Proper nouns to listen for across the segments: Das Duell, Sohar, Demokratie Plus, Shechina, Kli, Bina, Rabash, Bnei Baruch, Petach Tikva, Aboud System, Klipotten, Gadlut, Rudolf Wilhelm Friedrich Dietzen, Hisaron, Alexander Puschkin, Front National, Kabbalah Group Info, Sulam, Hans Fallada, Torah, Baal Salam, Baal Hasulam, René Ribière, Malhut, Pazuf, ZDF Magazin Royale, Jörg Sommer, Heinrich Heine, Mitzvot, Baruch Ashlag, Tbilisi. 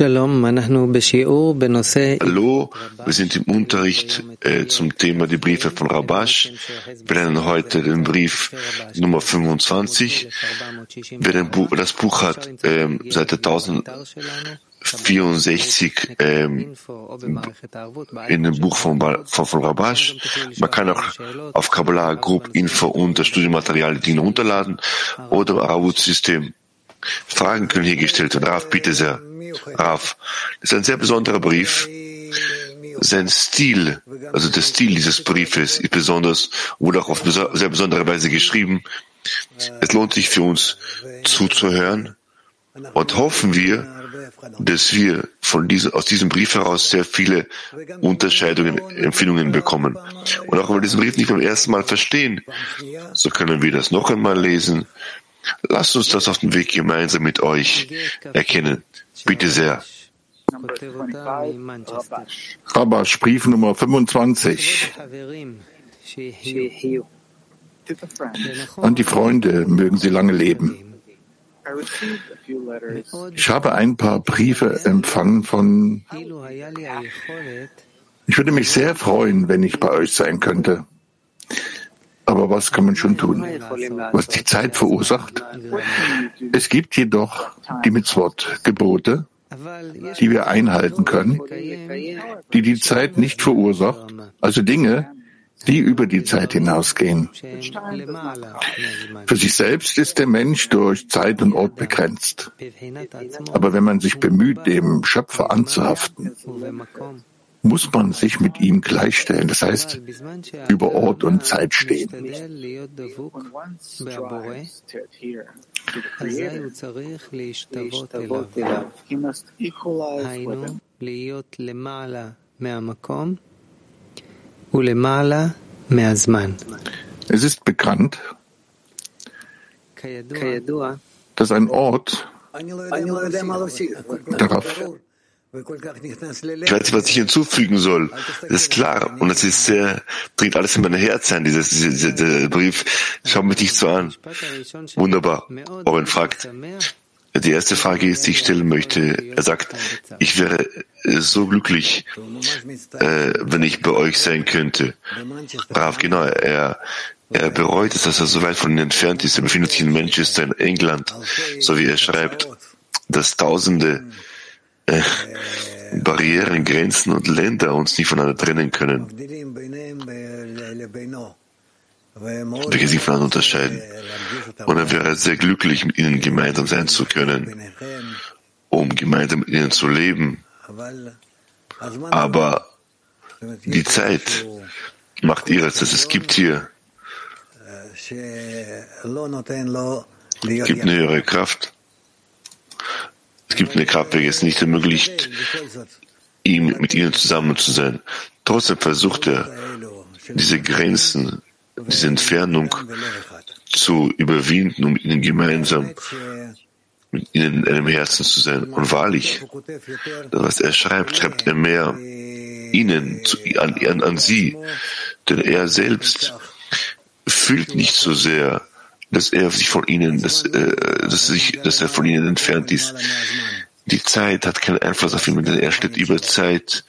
Hallo, wir sind im Unterricht zum Thema die Briefe von Rabash. Wir lernen heute den Brief Nummer 25. Das Buch hat Seite 1064 in dem Buch von Rabash. Man kann auch auf Kabbalah Group Info unter Studienmaterial die runterladen oder Aboud System. Fragen können hier gestellt werden. Rav, bitte sehr. Rav, das ist ein sehr besonderer Brief. Sein Stil, also der Stil dieses Briefes ist besonders, wurde auch auf sehr besondere Weise geschrieben. Es lohnt sich für uns zuzuhören und hoffen wir, dass wir aus diesem Brief heraus sehr viele Unterscheidungen, Empfindungen bekommen. Und auch wenn wir diesen Brief nicht beim ersten Mal verstehen, so können wir das noch einmal lesen. Lasst uns das auf dem Weg gemeinsam mit euch erkennen. Bitte sehr. Rabash, Brief Nummer 25. An die Freunde, mögen sie lange leben. Ich habe ein paar Briefe empfangen von... Ich würde mich sehr freuen, wenn ich bei euch sein könnte. Aber was kann man schon tun? Was die Zeit verursacht? Es gibt jedoch die Mitzvot, Gebote, die wir einhalten können, die die Zeit nicht verursacht, also Dinge, die über die Zeit hinausgehen. Für sich selbst ist der Mensch durch Zeit und Ort begrenzt. Aber wenn man sich bemüht, dem Schöpfer anzuhaften, muss man sich mit ihm gleichstellen, das heißt, über Ort und Zeit stehen. Es ist bekannt, dass ein Ort darauf... Ich weiß nicht, was ich hinzufügen soll. Das ist klar. Und das ist sehr, dringt alles in mein Herz ein, dieser Brief. Schau mich nicht so an. Wunderbar. Oren fragt. Die erste Frage ist, die ich stellen möchte. Er sagt, ich wäre so glücklich, wenn ich bei euch sein könnte. Rav, genau, er bereut es, dass er so weit von ihnen entfernt ist. Er befindet sich in Manchester, in England. So wie er schreibt, dass Tausende Barrieren, Grenzen und Länder uns nicht voneinander trennen können. Wir können sich voneinander unterscheiden. Und er wäre sehr glücklich, mit ihnen gemeinsam sein zu können, um gemeinsam mit ihnen zu leben. Aber die Zeit macht ihres. Es gibt hier, es gibt eine höhere Kraft. Es gibt eine Kraft, welche es nicht ermöglicht, ihm mit ihnen zusammen zu sein. Trotzdem versucht er, diese Grenzen, diese Entfernung zu überwinden, um ihnen gemeinsam mit ihnen in einem Herzen zu sein. Und wahrlich, das, was er schreibt, schreibt er mehr ihnen, an sie. Denn er selbst fühlt nicht so sehr, dass er von ihnen entfernt ist. Die Zeit hat keinen Einfluss auf ihn, denn er steht über Zeit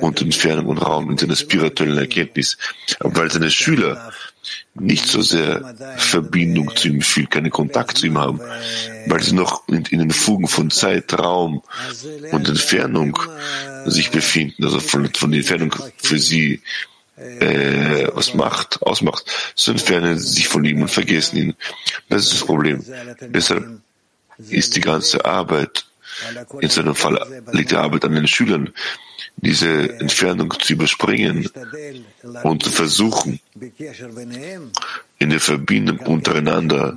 und Entfernung und Raum in seiner spirituellen Erkenntnis. Aber weil seine Schüler nicht so sehr Verbindung zu ihm fühlen, keinen Kontakt zu ihm haben, weil sie noch in den Fugen von Zeit, Raum und Entfernung sich befinden, also von der Entfernung für sie ausmacht, so entfernen sie sich von ihm und vergessen ihn. Das ist das Problem. Deshalb ist die ganze Arbeit, in seinem Fall liegt die Arbeit an den Schülern, diese Entfernung zu überspringen und zu versuchen, in der Verbindung untereinander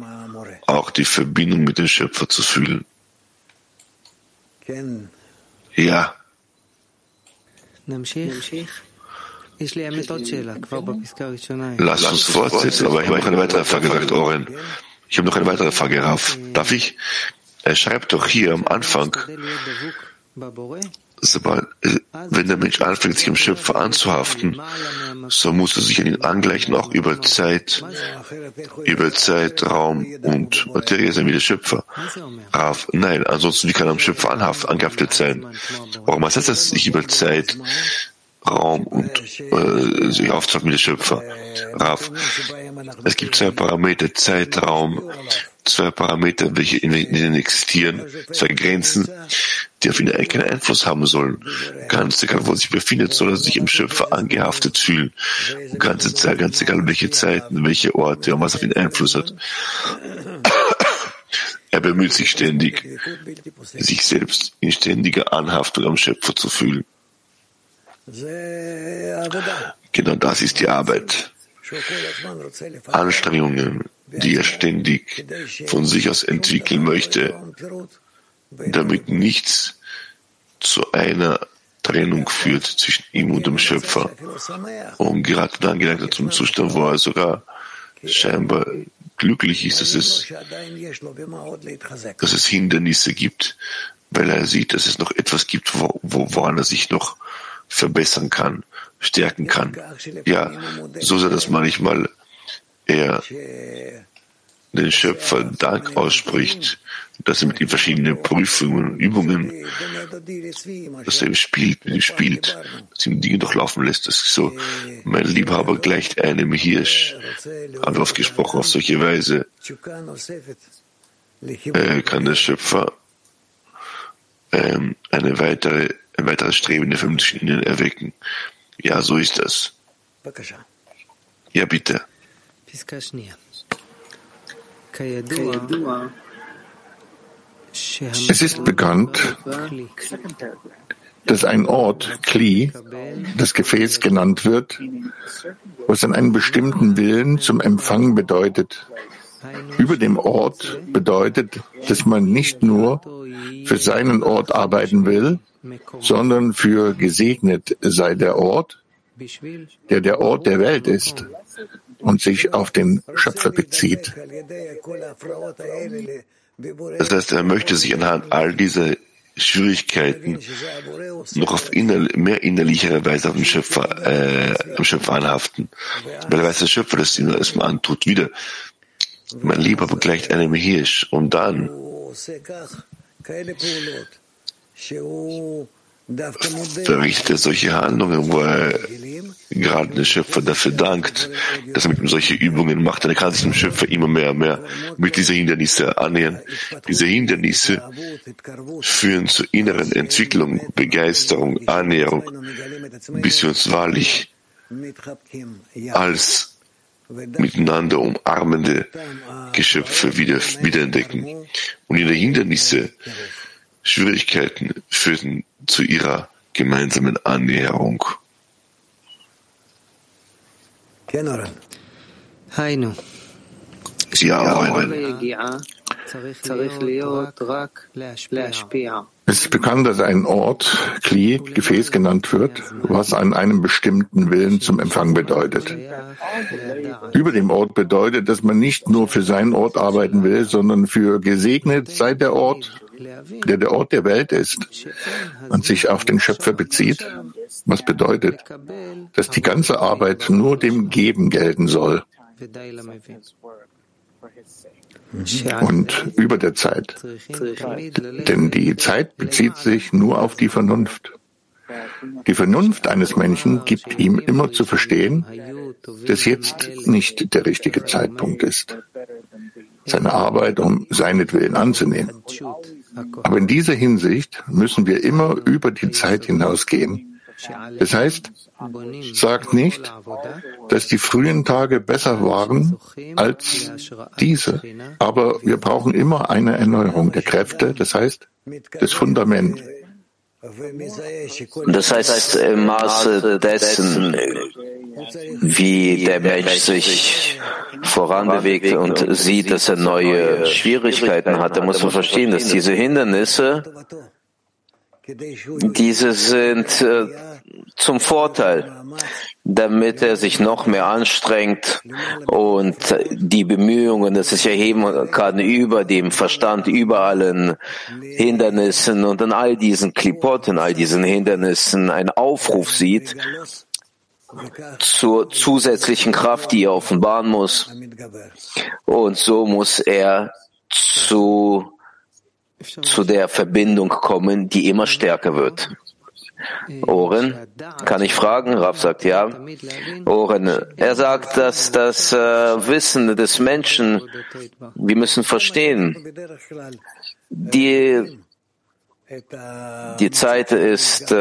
auch die Verbindung mit dem Schöpfer zu fühlen. Ja. Lass uns fortsetzen, aber ich habe noch eine weitere Frage, sagt Oren. Ich habe noch eine weitere Frage, Rav. Darf ich? Er schreibt doch hier am Anfang, wenn der Mensch anfängt, sich im Schöpfer anzuhaften, so muss er sich an ihn angleichen, auch über Zeit, Raum und Materie sein wie der Schöpfer. Nein, ansonsten, wie kann er am Schöpfer angehaftet sein? Warum heißt das, sich über Zeit, Raum und sich aufzuhalten wie der Schöpfer? Es gibt zwei Parameter, Zeitraum, zwei Parameter, welche in denen existieren, zwei Grenzen, die auf ihn keinen Einfluss haben sollen. Ganz egal, wo er sich befindet, soll er sich im Schöpfer angehaftet fühlen. Und ganz egal, welche Zeiten, welche Orte und was auf ihn Einfluss hat. Er bemüht sich ständig, sich selbst in ständiger Anhaftung am Schöpfer zu fühlen. Genau das ist die Arbeit. Anstrengungen, die er ständig von sich aus entwickeln möchte, damit nichts zu einer Trennung führt zwischen ihm und dem Schöpfer. Und gerade dann gelangt er zum Zustand, wo er sogar scheinbar glücklich ist, dass es Hindernisse gibt, weil er sieht, dass es noch etwas gibt, woran er sich noch verbessern kann, stärken kann. Ja, so sei das manchmal er den Schöpfer Dank ausspricht, dass er mit ihm verschiedene Prüfungen und Übungen, dass er mit ihm spielt, dass ihm Dinge durchlaufen lässt. Das ist so, mein Liebhaber gleicht einem Hirsch, hat oft gesprochen, auf solche Weise kann der Schöpfer ein weiteres Streben der fünften Linien erwecken. Ja, so ist das. Ja, bitte. Es ist bekannt, dass ein Ort, Kli, das Gefäß genannt wird, was an einem bestimmten Willen zum Empfang bedeutet. Über dem Ort bedeutet, dass man nicht nur für seinen Ort arbeiten will, sondern für gesegnet sei der Ort, der Ort der Welt ist und sich auf den Schöpfer bezieht. Das heißt, er möchte sich anhand all dieser Schwierigkeiten noch auf mehr innerlichere Weise auf den Schöpfer, anhaften. Weil er weiß, der Schöpfer das ihm erstmal antut, wieder. Mein Lieber begleicht einem Hirsch. Und dann verrichtet er solche Handlungen, wo er gerade den Schöpfer dafür dankt, dass er mit ihm solche Übungen macht. Und er kann sich dem Schöpfer immer mehr mit diesen Hindernissen annähern. Diese Hindernisse führen zur inneren Entwicklung, Begeisterung, Annäherung, bis wir uns wahrlich als miteinander umarmende Geschöpfe wiederentdecken. Und ihre Hindernisse, Schwierigkeiten führten zu ihrer gemeinsamen Annäherung. Ja, es ist bekannt, dass ein Ort, Kli, Gefäß genannt wird, was an einem bestimmten Willen zum Empfang bedeutet. Über dem Ort bedeutet, dass man nicht nur für seinen Ort arbeiten will, sondern für gesegnet sei der Ort, der Ort der Welt ist und sich auf den Schöpfer bezieht, was bedeutet, dass die ganze Arbeit nur dem Geben gelten soll. Und über der Zeit. Denn die Zeit bezieht sich nur auf die Vernunft. Die Vernunft eines Menschen gibt ihm immer zu verstehen, dass jetzt nicht der richtige Zeitpunkt ist, seine Arbeit um seinetwillen anzunehmen. Aber in dieser Hinsicht müssen wir immer über die Zeit hinausgehen. Das heißt, sagt nicht, dass die frühen Tage besser waren als diese, aber wir brauchen immer eine Erneuerung der Kräfte, das heißt, das Fundament. Das heißt, im Maße dessen, wie der Mensch sich voranbewegt und sieht, dass er neue Schwierigkeiten hat, da muss man verstehen, dass diese Hindernisse Diese sind zum Vorteil, damit er sich noch mehr anstrengt und die Bemühungen, dass er sich erheben kann über dem Verstand, über allen Hindernissen und an all diesen Klipotten, all diesen Hindernissen einen Aufruf sieht zur zusätzlichen Kraft, die er offenbaren muss. Und so muss er zu der Verbindung kommen, die immer stärker wird. Oren, kann ich fragen? Rav sagt ja. Oren, er sagt, dass das Wissen des Menschen, wir müssen verstehen, die Zeit ist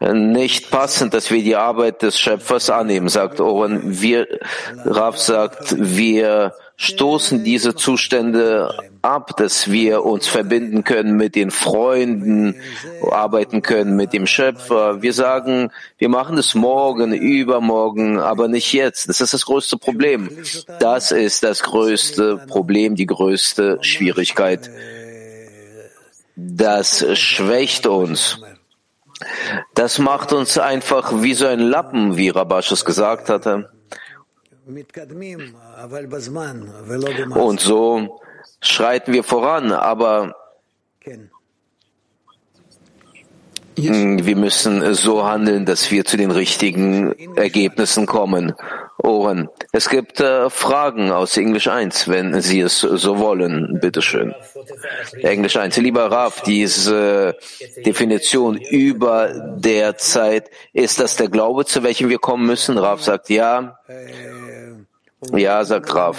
nicht passend, dass wir die Arbeit des Schöpfers annehmen, sagt Oren. Rav sagt, wir stoßen diese Zustände ab, dass wir uns verbinden können mit den Freunden, arbeiten können mit dem Schöpfer. Wir sagen, wir machen es morgen, übermorgen, aber nicht jetzt. Das ist das größte Problem. Das ist das größte Problem, die größte Schwierigkeit. Das schwächt uns. Das macht uns einfach wie so ein Lappen, wie Rabash es gesagt hatte. Und so schreiten wir voran, aber wir müssen so handeln, dass wir zu den richtigen Ergebnissen kommen. Oren, es gibt Fragen aus Englisch 1, wenn Sie es so wollen, bitteschön. Englisch 1, lieber Rav, diese Definition über der Zeit, ist das der Glaube, zu welchem wir kommen müssen? Rav sagt ja. Ja, sagt Rav.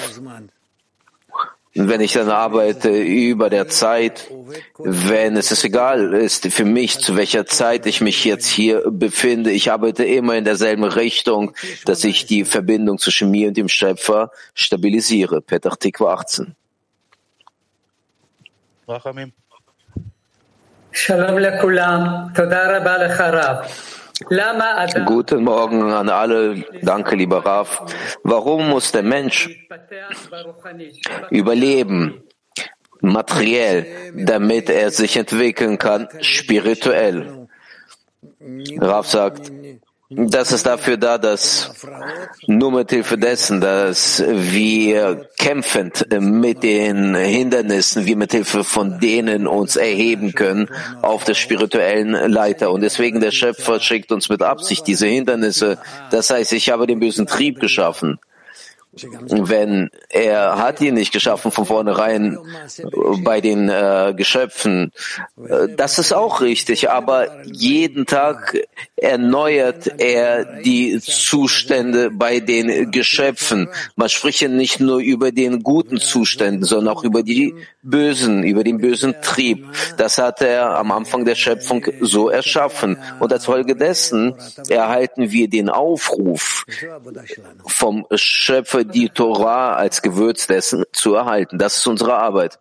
Wenn ich dann arbeite über der Zeit, wenn es egal ist für mich, zu welcher Zeit ich mich jetzt hier befinde, ich arbeite immer in derselben Richtung, dass ich die Verbindung zwischen mir und dem Schöpfer stabilisiere. Petach Tikva 18. Shalom lekulam. Toda rabba lecha Rav. Guten Morgen an alle. Danke, lieber Rav. Warum muss der Mensch überleben, materiell, damit er sich entwickeln kann, spirituell? Rav sagt, das ist dafür da, dass nur mit Hilfe dessen, dass wir kämpfend mit den Hindernissen, wir mit Hilfe von denen uns erheben können auf der spirituellen Leiter. Und deswegen der Schöpfer schickt uns mit Absicht diese Hindernisse. Das heißt, ich habe den bösen Trieb geschaffen. Wenn er hat ihn nicht geschaffen von vornherein bei den Geschöpfen, das ist auch richtig, aber jeden Tag erneuert er die Zustände bei den Geschöpfen. Man spricht ja nicht nur über den guten Zuständen, sondern auch über die bösen, über den bösen Trieb. Das hat er am Anfang der Schöpfung so erschaffen. Und als Folge dessen erhalten wir den Aufruf vom Schöpfer, die Torah als Gewürz dessen zu erhalten. Das ist unsere Arbeit.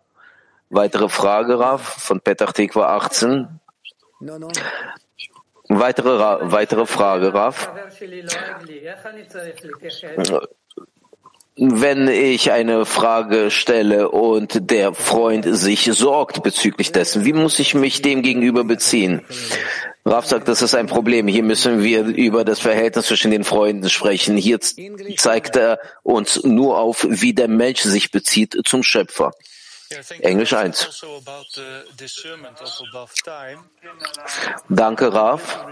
Weitere Frage, Rav, von Petach Tikva 18. Weitere Frage, Rav. Wenn ich eine Frage stelle und der Freund sich sorgt bezüglich dessen, wie muss ich mich dem gegenüber beziehen? Rav sagt, das ist ein Problem. Hier müssen wir über das Verhältnis zwischen den Freunden sprechen. Hier zeigt er uns nur auf, wie der Mensch sich bezieht zum Schöpfer. Englisch 1. Danke, Rav.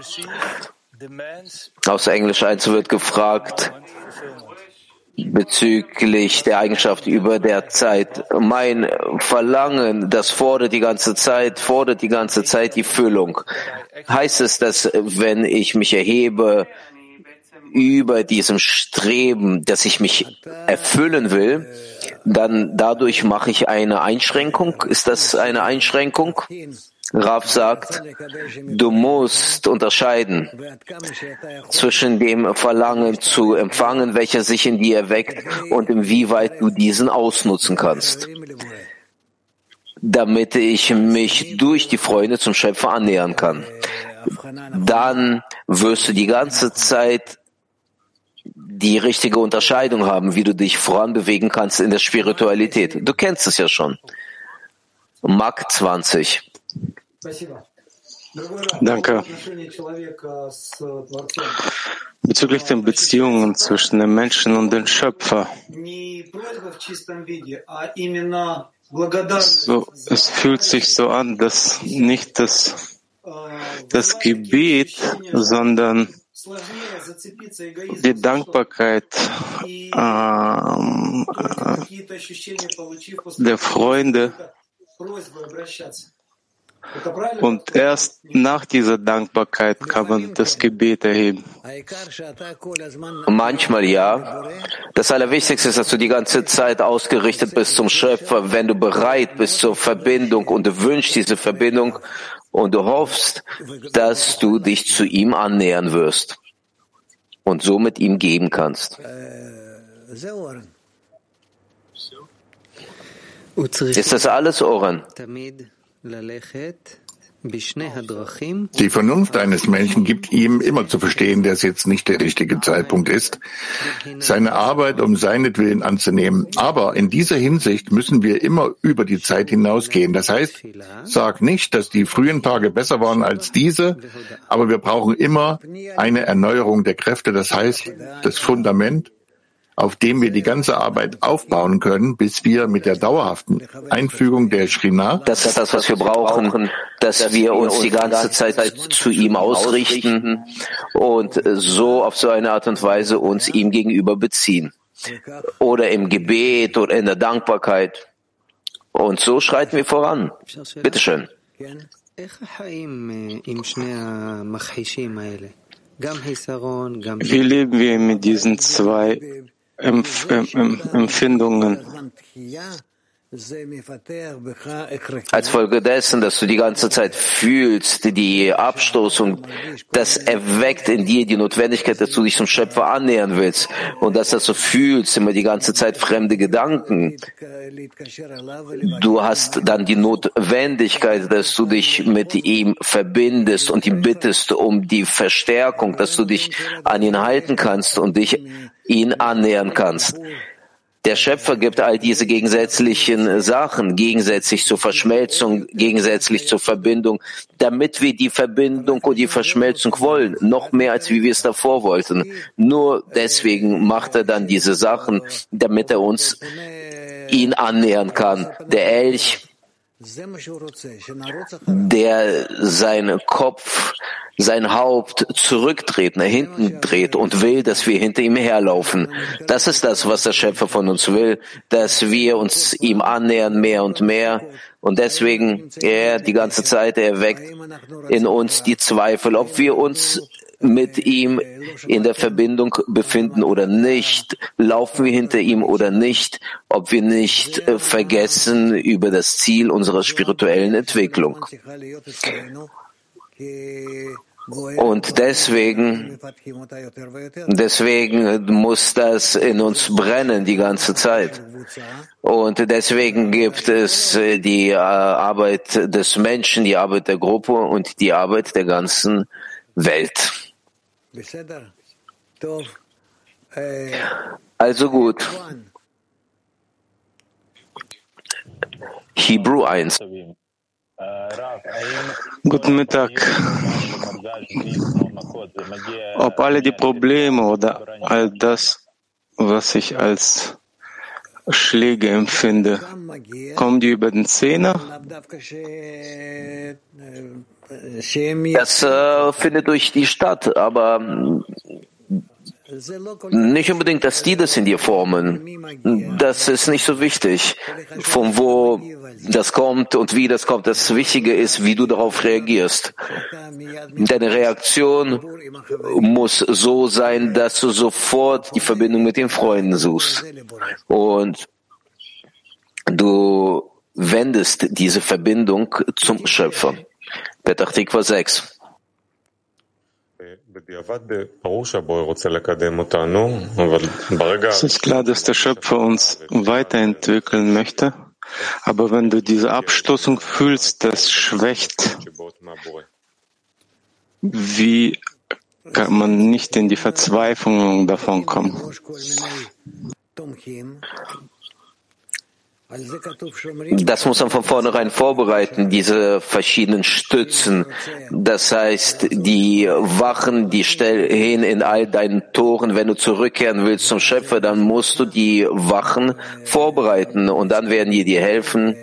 Aus Englisch 1 wird gefragt bezüglich der Eigenschaft über der Zeit. Mein Verlangen, das fordert die ganze Zeit die Füllung. Heißt es, dass wenn ich mich erhebe über diesem Streben, dass ich mich erfüllen will, dann dadurch mache ich eine Einschränkung? Ist das eine Einschränkung? Rav sagt, du musst unterscheiden zwischen dem Verlangen zu empfangen, welcher sich in dir erweckt, und inwieweit du diesen ausnutzen kannst, damit ich mich durch die Freunde zum Schöpfer annähern kann. Dann wirst du die ganze Zeit die richtige Unterscheidung haben, wie du dich voranbewegen kannst in der Spiritualität. Du kennst es ja schon. Mark 20. Danke. Bezüglich den Beziehungen zwischen den Menschen und dem Schöpfer. So, es fühlt sich so an, dass nicht das Gebet, sondern die Dankbarkeit der Freunde und erst nach dieser Dankbarkeit kann man das Gebet erheben. Manchmal ja. Das Allerwichtigste ist, dass du die ganze Zeit ausgerichtet bist zum Schöpfer, wenn du bereit bist zur Verbindung und du wünschst diese Verbindung und du hoffst, dass du dich zu ihm annähern wirst und somit ihm geben kannst. Ist das alles, Oren? Die Vernunft eines Menschen gibt ihm immer zu verstehen, dass jetzt nicht der richtige Zeitpunkt ist, seine Arbeit um seinetwillen anzunehmen. Aber in dieser Hinsicht müssen wir immer über die Zeit hinausgehen. Das heißt, sag nicht, dass die frühen Tage besser waren als diese, aber wir brauchen immer eine Erneuerung der Kräfte, das heißt, das Fundament, auf dem wir die ganze Arbeit aufbauen können, bis wir mit der dauerhaften Einfügung der Shechina. Das ist das, was wir brauchen, dass wir uns die ganze Zeit zu ihm ausrichten und so auf so eine Art und Weise uns ihm gegenüber beziehen. Oder im Gebet oder in der Dankbarkeit. Und so schreiten wir voran. Bitteschön. Wie leben wir mit diesen zwei Empfindungen. Als Folge dessen, dass du die ganze Zeit fühlst, die Abstoßung, das erweckt in dir die Notwendigkeit, dass du dich zum Schöpfer annähern willst. Und dass du fühlst, immer die ganze Zeit fremde Gedanken. Du hast dann die Notwendigkeit, dass du dich mit ihm verbindest und ihn bittest um die Verstärkung, dass du dich an ihn halten kannst und dich ihn annähern kannst. Der Schöpfer gibt all diese gegensätzlichen Sachen, gegensätzlich zur Verschmelzung, gegensätzlich zur Verbindung, damit wir die Verbindung und die Verschmelzung wollen, noch mehr als wie wir es davor wollten. Nur deswegen macht er dann diese Sachen, damit er uns ihn annähern kann. Der Elch, der seinen Kopf, sein Haupt zurückdreht, nach hinten dreht und will, dass wir hinter ihm herlaufen. Das ist das, was der Schöpfer von uns will, dass wir uns ihm annähern mehr und mehr. Und deswegen, er die ganze Zeit erweckt in uns die Zweifel, ob wir uns mit ihm in der Verbindung befinden oder nicht, laufen wir hinter ihm oder nicht, ob wir nicht vergessen über das Ziel unserer spirituellen Entwicklung. Und deswegen muss das in uns brennen die ganze Zeit. Und deswegen gibt es die Arbeit des Menschen, die Arbeit der Gruppe und die Arbeit der ganzen Welt. Also gut. Hebräer 1. Guten Mittag. Ob alle die Probleme oder all das, was ich als Schläge empfinde, kommen die über den Zehner? Das findet durch die statt, aber nicht unbedingt, dass die das in dir formen. Das ist nicht so wichtig, von wo das kommt und wie das kommt. Das Wichtige ist, wie du darauf reagierst. Deine Reaktion muss so sein, dass du sofort die Verbindung mit den Freunden suchst. Und du wendest diese Verbindung zum Schöpfer. Petach Tikva 6. Es ist klar, dass der Schöpfer uns weiterentwickeln möchte, aber wenn du diese Abstoßung fühlst, das schwächt, wie kann man nicht in die Verzweiflung davon kommen? Das muss man von vornherein vorbereiten, diese verschiedenen Stützen. Das heißt, die Wachen, die stehen in all deinen Toren. Wenn du zurückkehren willst zum Schöpfer, dann musst du die Wachen vorbereiten und dann werden die dir helfen,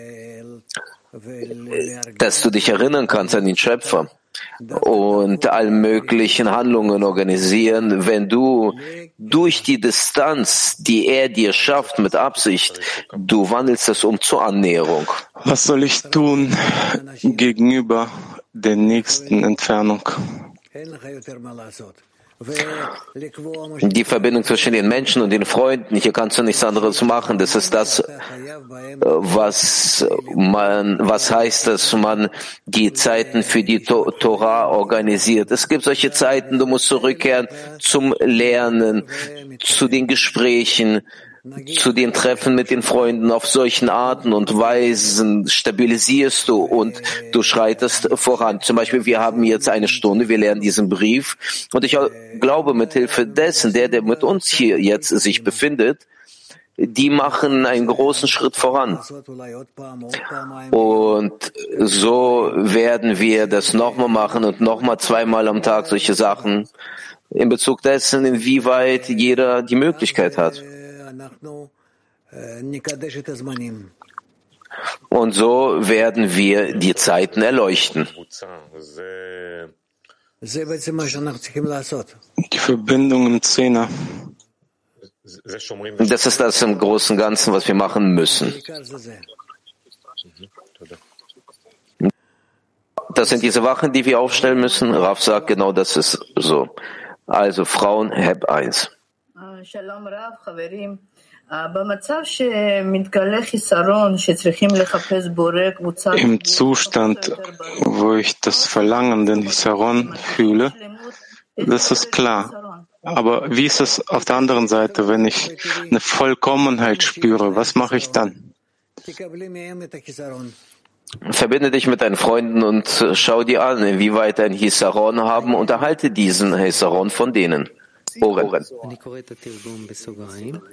dass du dich erinnern kannst an den Schöpfer und all möglichen Handlungen organisieren. Wenn du durch die Distanz, die er dir schafft mit Absicht, du wandelst es um zur Annäherung. Was soll ich tun gegenüber der nächsten Entfernung? Die Verbindung zwischen den Menschen und den Freunden, hier kannst du nichts anderes machen. Das ist das, was heißt, dass man die Zeiten für die Torah organisiert. Es gibt solche Zeiten, du musst zurückkehren zum Lernen, zu den Gesprächen, zu den Treffen mit den Freunden. Auf solchen Arten und Weisen stabilisierst du und du schreitest voran. Zum Beispiel, wir haben jetzt eine Stunde, wir lernen diesen Brief und ich glaube, mit Hilfe dessen, der mit uns hier jetzt sich befindet, die machen einen großen Schritt voran. Und so werden wir das nochmal machen und nochmal zweimal am Tag solche Sachen in Bezug dessen, inwieweit jeder die Möglichkeit hat. Und so werden wir die Zeiten erleuchten. Die Verbindung im Zehner. Das ist das im Großen und Ganzen, was wir machen müssen. Das sind diese Wachen, die wir aufstellen müssen. Rav sagt, genau das ist so. Also Frauen, Heb 1. Shalom Rav, Chaverim. Im Zustand, wo ich das Verlangen, den Hisaron fühle, das ist klar. Aber wie ist es auf der anderen Seite, wenn ich eine Vollkommenheit spüre? Was mache ich dann? Verbinde dich mit deinen Freunden und schau dir an, inwieweit ein Hisaron haben, und erhalte diesen Hisaron von denen.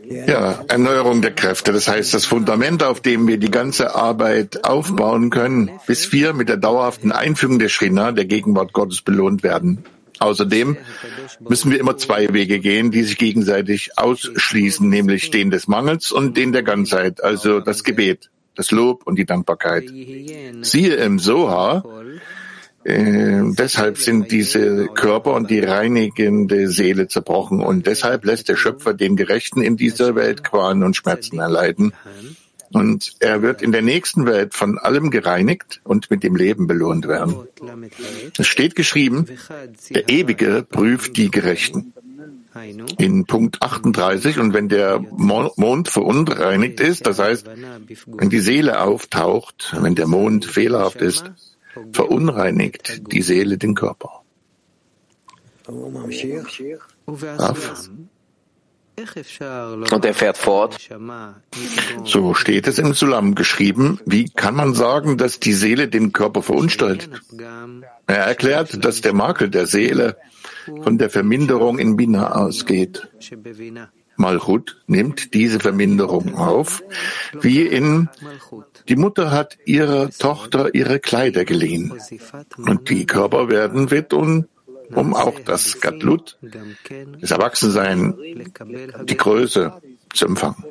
Ja, Erneuerung der Kräfte, das heißt das Fundament, auf dem wir die ganze Arbeit aufbauen können, bis wir mit der dauerhaften Einführung der Shechina, der Gegenwart Gottes, belohnt werden. Außerdem müssen wir immer zwei Wege gehen, die sich gegenseitig ausschließen, nämlich den des Mangels und den der Ganzheit, also das Gebet, das Lob und die Dankbarkeit. Siehe im Sohar, deshalb sind diese Körper und die reinigende Seele zerbrochen und deshalb lässt der Schöpfer den Gerechten in dieser Welt Qualen und Schmerzen erleiden. Und er wird in der nächsten Welt von allem gereinigt und mit dem Leben belohnt werden. Es steht geschrieben, der Ewige prüft die Gerechten. In Punkt 38, und wenn der Mond verunreinigt ist, das heißt, wenn die Seele auftaucht, wenn der Mond fehlerhaft ist, verunreinigt die Seele den Körper. Und er fährt fort. So steht es im Sulam geschrieben. Wie kann man sagen, dass die Seele den Körper verunstaltet? Er erklärt, dass der Makel der Seele von der Verminderung in Bina ausgeht. Malhut nimmt diese Verminderung auf, wie in die Mutter hat ihrer Tochter ihre Kleider geliehen. Und die Körper werden fit, um auch das Gadlut, das Erwachsensein, die Größe zu empfangen.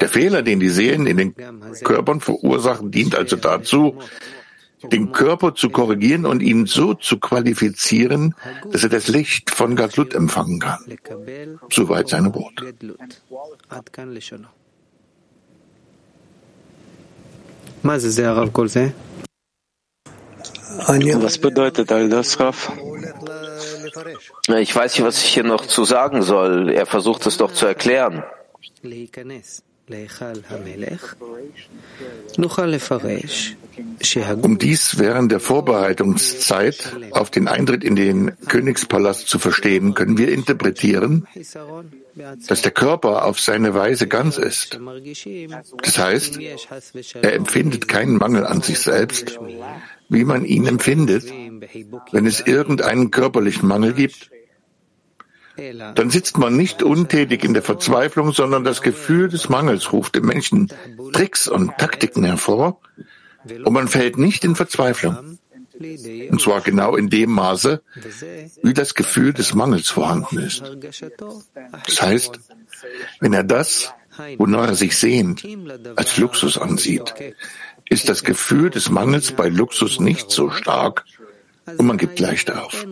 Der Fehler, den die Seelen in den Körpern verursachen, dient also dazu, den Körper zu korrigieren und ihn so zu qualifizieren, dass er das Licht von Gadlut empfangen kann. Soweit seine Worte. Was bedeutet all das, Rav? Ich weiß nicht, was ich hier noch zu sagen soll. Er versucht es doch zu erklären. Um dies während der Vorbereitungszeit auf den Eintritt in den Königspalast zu verstehen, können wir interpretieren, dass der Körper auf seine Weise ganz ist. Das heißt, er empfindet keinen Mangel an sich selbst, wie man ihn empfindet, wenn es irgendeinen körperlichen Mangel gibt. dann sitzt man nicht untätig in der Verzweiflung, sondern das Gefühl des Mangels ruft im Menschen Tricks und Taktiken hervor und man fällt nicht in Verzweiflung. Und zwar genau in dem Maße, wie das Gefühl des Mangels vorhanden ist. Das heißt, wenn er das, wonach er sich sehnt, als Luxus ansieht, ist das Gefühl des Mangels bei Luxus nicht so stark und man gibt leicht auf.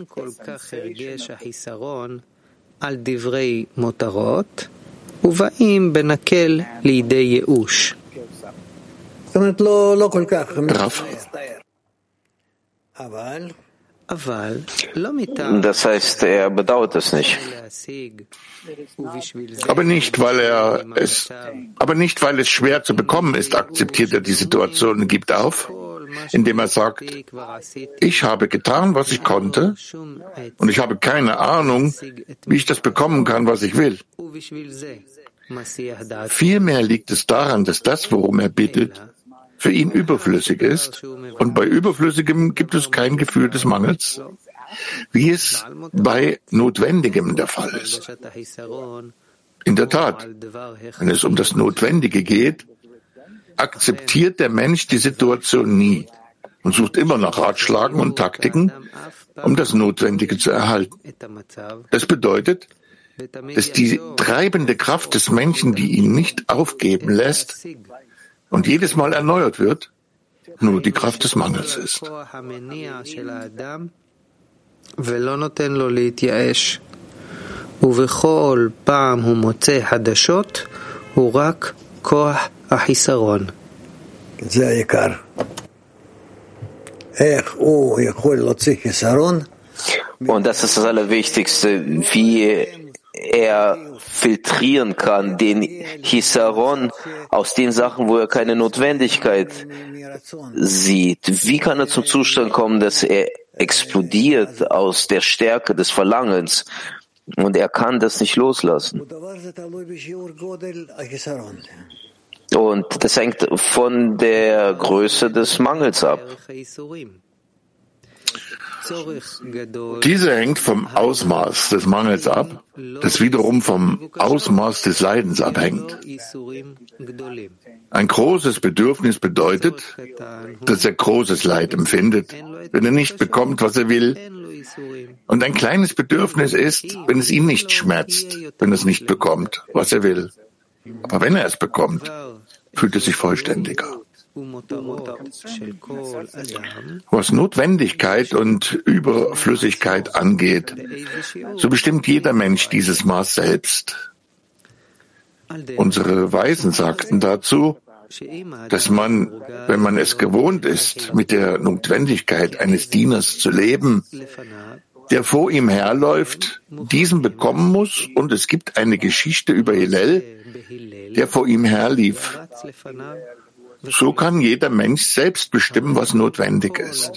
Drauf. Das heißt, er bedauert es nicht. Aber nicht, weil es schwer zu bekommen ist, akzeptiert er die Situation und gibt auf, indem er sagt, ich habe getan, was ich konnte, und ich habe keine Ahnung, wie ich das bekommen kann, was ich will. Vielmehr liegt es daran, dass das, worum er bittet, für ihn überflüssig ist, und bei Überflüssigem gibt es kein Gefühl des Mangels, wie es bei Notwendigem der Fall ist. In der Tat, wenn es um das Notwendige geht, akzeptiert der Mensch die Situation nie und sucht immer nach Ratschlagen und Taktiken, um das Notwendige zu erhalten. Das bedeutet, dass die treibende Kraft des Menschen, die ihn nicht aufgeben lässt, und jedes Mal erneuert wird, nur die Kraft des Mangels ist. Und das ist das Allerwichtigste, wie er filtrieren kann, den Hisaron aus den Sachen, wo er keine Notwendigkeit sieht. Wie kann er zum Zustand kommen, dass er explodiert aus der Stärke des Verlangens? Und er kann das nicht loslassen. Und das hängt von der Größe des Mangels ab. Diese hängt vom Ausmaß des Mangels ab, das wiederum vom Ausmaß des Leidens abhängt. Ein großes Bedürfnis bedeutet, dass er großes Leid empfindet, wenn er nicht bekommt, was er will. Und ein kleines Bedürfnis ist, wenn es ihn nicht schmerzt, wenn er es nicht bekommt, was er will. Aber wenn er es bekommt, fühlt er sich vollständiger. Was Notwendigkeit und Überflüssigkeit angeht, so bestimmt jeder Mensch dieses Maß selbst. Unsere Weisen sagten dazu, dass man, wenn man es gewohnt ist, mit der Notwendigkeit eines Dieners zu leben, der vor ihm herläuft, diesen bekommen muss, und es gibt eine Geschichte über Hillel, der vor ihm herlief. So kann jeder Mensch selbst bestimmen, was notwendig ist.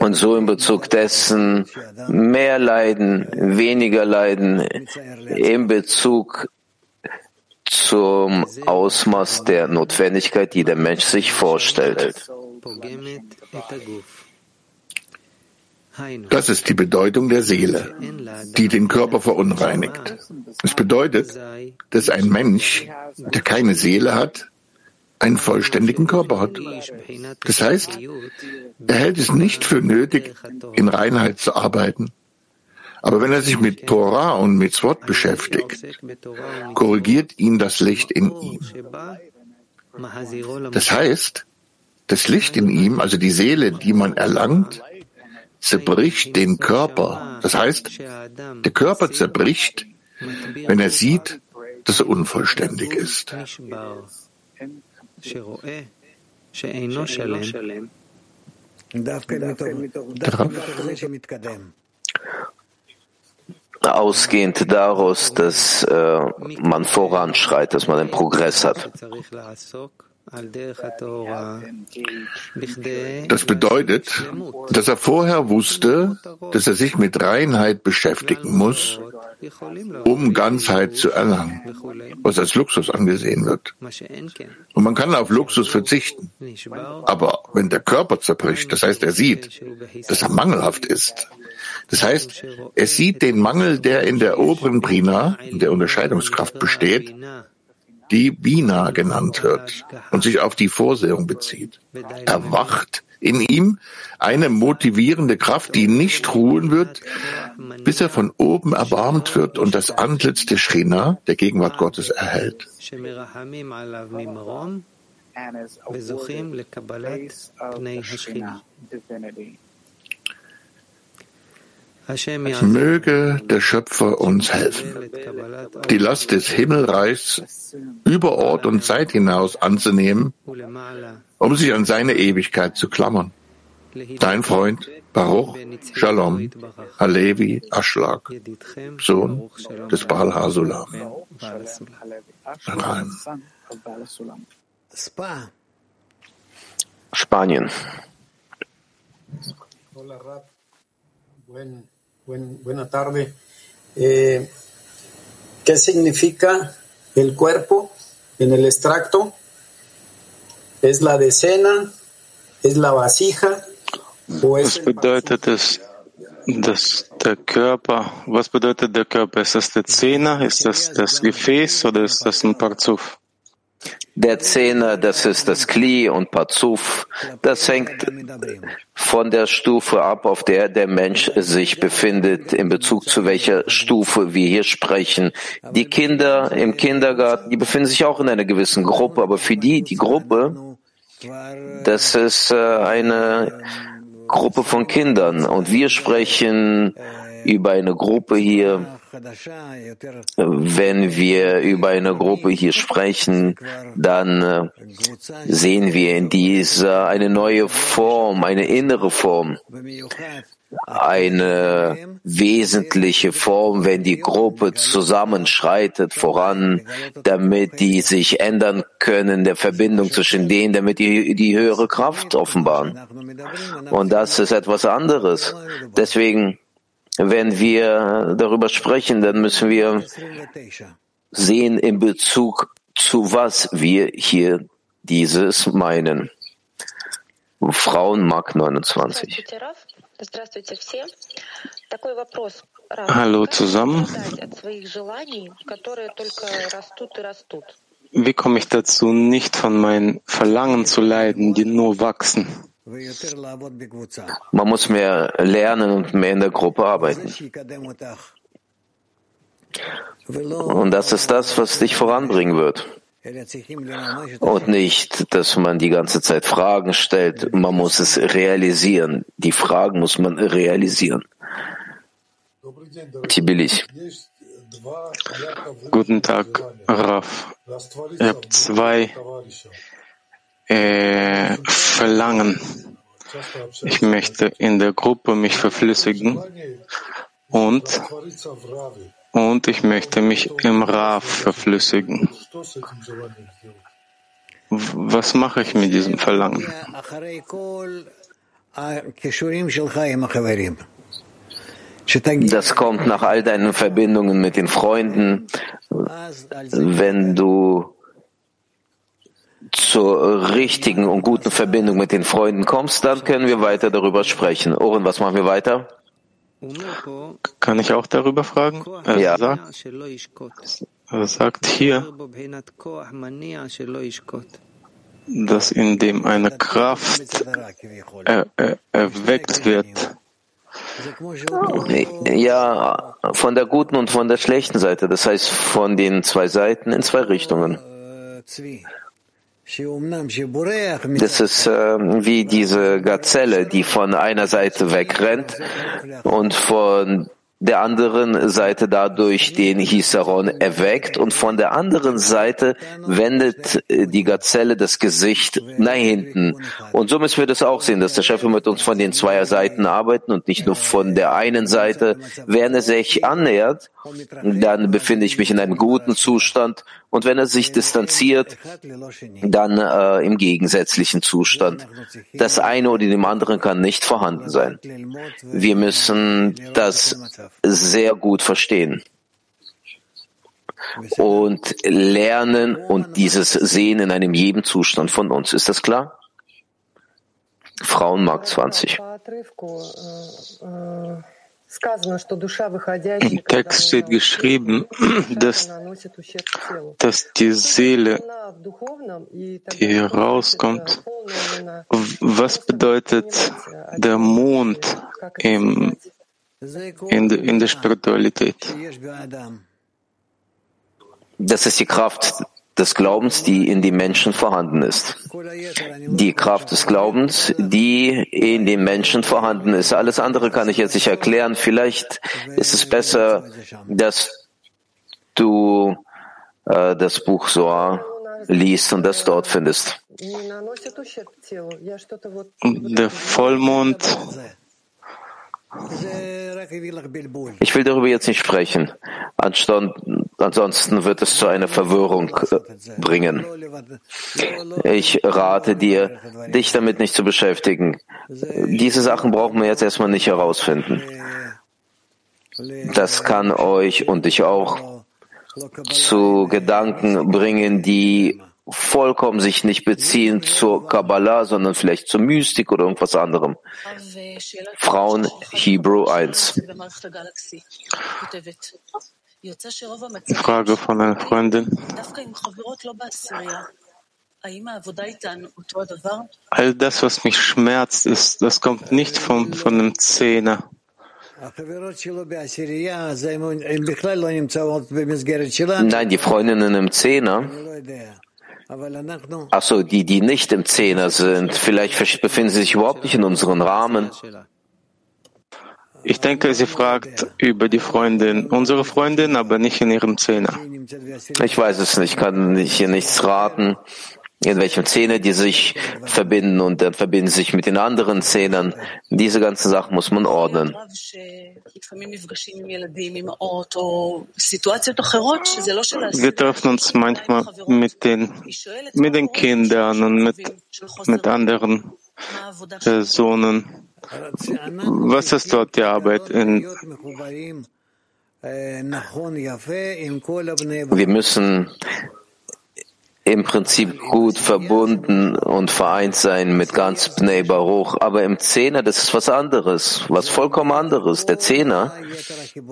Und so in Bezug dessen mehr Leiden, weniger Leiden, in Bezug zum Ausmaß der Notwendigkeit, die der Mensch sich vorstellt. Das ist die Bedeutung der Seele, die den Körper verunreinigt. Es bedeutet, dass ein Mensch, der keine Seele hat, einen vollständigen Körper hat. Das heißt, er hält es nicht für nötig, in Reinheit zu arbeiten. Aber wenn er sich mit Torah und Mitzvot beschäftigt, korrigiert ihn das Licht in ihm. Das heißt, das Licht in ihm, also die Seele, die man erlangt, zerbricht den Körper. Das heißt, der Körper zerbricht, wenn er sieht, dass er unvollständig ist. Ausgehend daraus, dass man voranschreit, dass man einen Progress hat. Das bedeutet, dass er vorher wusste, dass er sich mit Reinheit beschäftigen muss, um Ganzheit zu erlangen, was als Luxus angesehen wird. Und man kann auf Luxus verzichten. Aber wenn der Körper zerbricht, das heißt, er sieht, dass er mangelhaft ist. Das heißt, er sieht den Mangel, der in der oberen Bina, in der Unterscheidungskraft besteht, die Bina genannt wird und sich auf die Vorsehung bezieht. Erwacht in ihm eine motivierende Kraft, die nicht ruhen wird, bis er von oben erbarmt wird und das Antlitz der Shechina, der Gegenwart Gottes, erhält. Möge der Schöpfer uns helfen, die Last des Himmelreichs über Ort und Zeit hinaus anzunehmen, um sich an seine Ewigkeit zu klammern. Dein Freund, Baruch, Shalom, Halevi, Ashlag, Sohn des Baal Hasulam. Spanien. Buena tarde. ¿Qué significa el cuerpo en el extracto? ¿Es la decena? ¿Es la vasija? ¿O es el pazuf? Was bedeutet der Körper? Ist das der Zehner? Ist das das Gefäß oder ist das ein Pazuf? Der Zehner, das ist das Kli und Pazuf. Das hängt von der Stufe ab, auf der Mensch sich befindet, in Bezug zu welcher Stufe wir hier sprechen. Die Kinder im Kindergarten, die befinden sich auch in einer gewissen Gruppe, aber für die Gruppe, das ist eine Gruppe von Kindern. Und wir sprechen über eine Gruppe hier. Wenn wir über eine Gruppe hier sprechen, dann sehen wir in dieser eine neue Form, eine innere Form, eine wesentliche Form, wenn die Gruppe zusammenschreitet voran, damit die sich ändern können, der Verbindung zwischen denen, damit die höhere Kraft offenbaren. Und das ist etwas anderes. Deswegen, wenn wir darüber sprechen, dann müssen wir sehen, in Bezug zu was wir hier dieses meinen. Frauenmarkt 29. Hallo zusammen. Wie komme ich dazu, nicht von meinen Verlangen zu leiden, die nur wachsen? Man muss mehr lernen und mehr in der Gruppe arbeiten. Und das ist das, was dich voranbringen wird. Und nicht, dass man die ganze Zeit Fragen stellt. Man muss es realisieren. Die Fragen muss man realisieren. Tbilisi. Guten Tag, Rav. Ich habe zwei Verlangen. Ich möchte in der Gruppe mich verflüssigen und ich möchte mich im Rav verflüssigen. Was mache ich mit diesem Verlangen? Das kommt nach all deinen Verbindungen mit den Freunden, wenn du zur richtigen und guten Verbindung mit den Freunden kommst, dann können wir weiter darüber sprechen. Oren, was machen wir weiter? Kann ich auch darüber fragen? Ja. Er sagt hier, dass indem eine Kraft erweckt wird. Ja, von der guten und von der schlechten Seite. Das heißt, von den zwei Seiten in zwei Richtungen. Das ist wie diese Gazelle, die von einer Seite wegrennt und von der anderen Seite dadurch den Hisaron erweckt, und von der anderen Seite wendet die Gazelle das Gesicht nach hinten. Und so müssen wir das auch sehen, dass der Schöpfer mit uns von den zwei Seiten arbeiten und nicht nur von der einen Seite. Wenn er sich annähert, dann befinde ich mich in einem guten Zustand und wenn er sich distanziert, dann im gegensätzlichen Zustand. Das eine oder dem anderen kann nicht vorhanden sein. Wir müssen das sehr gut verstehen und lernen und dieses Sehen in einem jeden Zustand von uns. Ist das klar? Frauenmarkt 20. Im Text steht geschrieben, dass die Seele, die rauskommt, was bedeutet der Mond in der Spiritualität? Das ist die Kraft des Glaubens, die in den Menschen vorhanden ist. Die Kraft des Glaubens, die in den Menschen vorhanden ist. Alles andere kann ich jetzt nicht erklären. Vielleicht ist es besser, dass du das Buch Sohar liest und das dort findest. Der Vollmond. Ich will darüber jetzt nicht sprechen. Ansonsten wird es zu einer Verwirrung bringen. Ich rate dir, dich damit nicht zu beschäftigen. Diese Sachen brauchen wir jetzt erstmal nicht herausfinden. Das kann euch und dich auch zu Gedanken bringen, die vollkommen sich nicht beziehen zur Kabbalah, sondern vielleicht zur Mystik oder irgendwas anderem. Frauen, Hebräer 1. Frage von einer Freundin. All das, was mich schmerzt, ist, das kommt nicht von einem Zehner. Nein, die Freundinnen im Zehner. Achso, die nicht im Zehner sind, vielleicht befinden sie sich überhaupt nicht in unserem Rahmen. Ich denke, sie fragt über die Freundin, unsere Freundin, aber nicht in ihrem Zehner. Ich weiß es nicht, kann hier nichts raten, in welchem Zehner die sich verbinden und dann verbinden sie sich mit den anderen Zehnern. Diese ganzen Sachen muss man ordnen. Wir treffen uns manchmal mit den Kindern und mit anderen Personen. Was ist dort die Arbeit? Wir müssen im Prinzip gut verbunden und vereint sein mit ganz Bnei Baruch. Aber im Zehner, das ist was anderes, was vollkommen anderes. Der Zehner,